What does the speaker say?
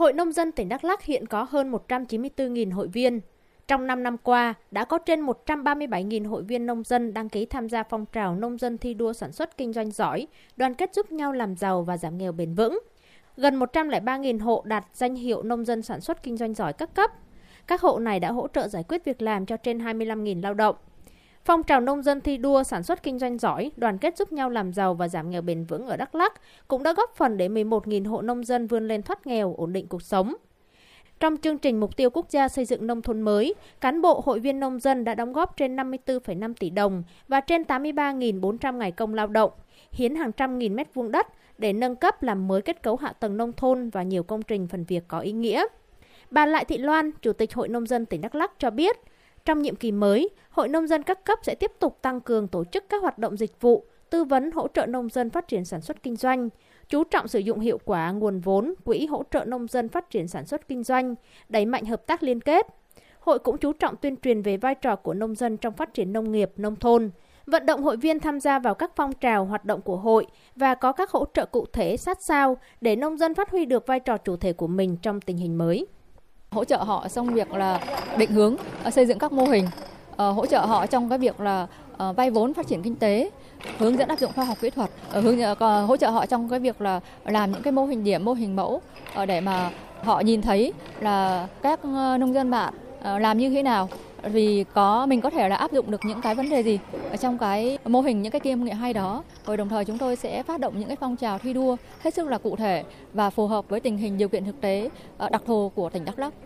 Hội Nông dân tỉnh Đắk Lắk hiện có hơn 194.000 hội viên. Trong 5 năm qua, đã có trên 137.000 hội viên nông dân đăng ký tham gia phong trào nông dân thi đua sản xuất kinh doanh giỏi, đoàn kết giúp nhau làm giàu và giảm nghèo bền vững. Gần 103.000 hộ đạt danh hiệu nông dân sản xuất kinh doanh giỏi các cấp. Các hộ này đã hỗ trợ giải quyết việc làm cho trên 25.000 lao động. Phong trào nông dân thi đua sản xuất kinh doanh giỏi, đoàn kết giúp nhau làm giàu và giảm nghèo bền vững ở Đắk Lắk cũng đã góp phần để 11.000 hộ nông dân vươn lên thoát nghèo, ổn định cuộc sống. Trong chương trình Mục tiêu Quốc gia xây dựng nông thôn mới, cán bộ hội viên nông dân đã đóng góp trên 54,5 tỷ đồng và trên 83.400 ngày công lao động, hiến hàng trăm nghìn mét vuông đất để nâng cấp làm mới kết cấu hạ tầng nông thôn và nhiều công trình phần việc có ý nghĩa. Bà Lại Thị Loan, Chủ tịch Hội Nông dân tỉnh Đắk Lắk cho biết, trong nhiệm kỳ mới, Hội Nông dân các cấp sẽ tiếp tục tăng cường tổ chức các hoạt động dịch vụ, tư vấn hỗ trợ nông dân phát triển sản xuất kinh doanh, chú trọng sử dụng hiệu quả nguồn vốn, quỹ hỗ trợ nông dân phát triển sản xuất kinh doanh, đẩy mạnh hợp tác liên kết. Hội cũng chú trọng tuyên truyền về vai trò của nông dân trong phát triển nông nghiệp, nông thôn, vận động hội viên tham gia vào các phong trào hoạt động của hội và có các hỗ trợ cụ thể sát sao để nông dân phát huy được vai trò chủ thể của mình trong tình hình mới. Hỗ trợ họ trong việc là định hướng, xây dựng các mô hình, hỗ trợ họ trong cái việc là vay vốn phát triển kinh tế, hướng dẫn áp dụng khoa học kỹ thuật, hỗ trợ họ trong cái việc là làm những cái mô hình điểm, mô hình mẫu để mà họ nhìn thấy là các nông dân bạn làm như thế nào, vì mình có thể là áp dụng được những cái vấn đề gì ở trong cái mô hình, những cái công nghệ hay đó. Rồi đồng thời chúng tôi sẽ phát động những cái phong trào thi đua hết sức là cụ thể và phù hợp với tình hình, điều kiện thực tế đặc thù của tỉnh Đắk Lắk.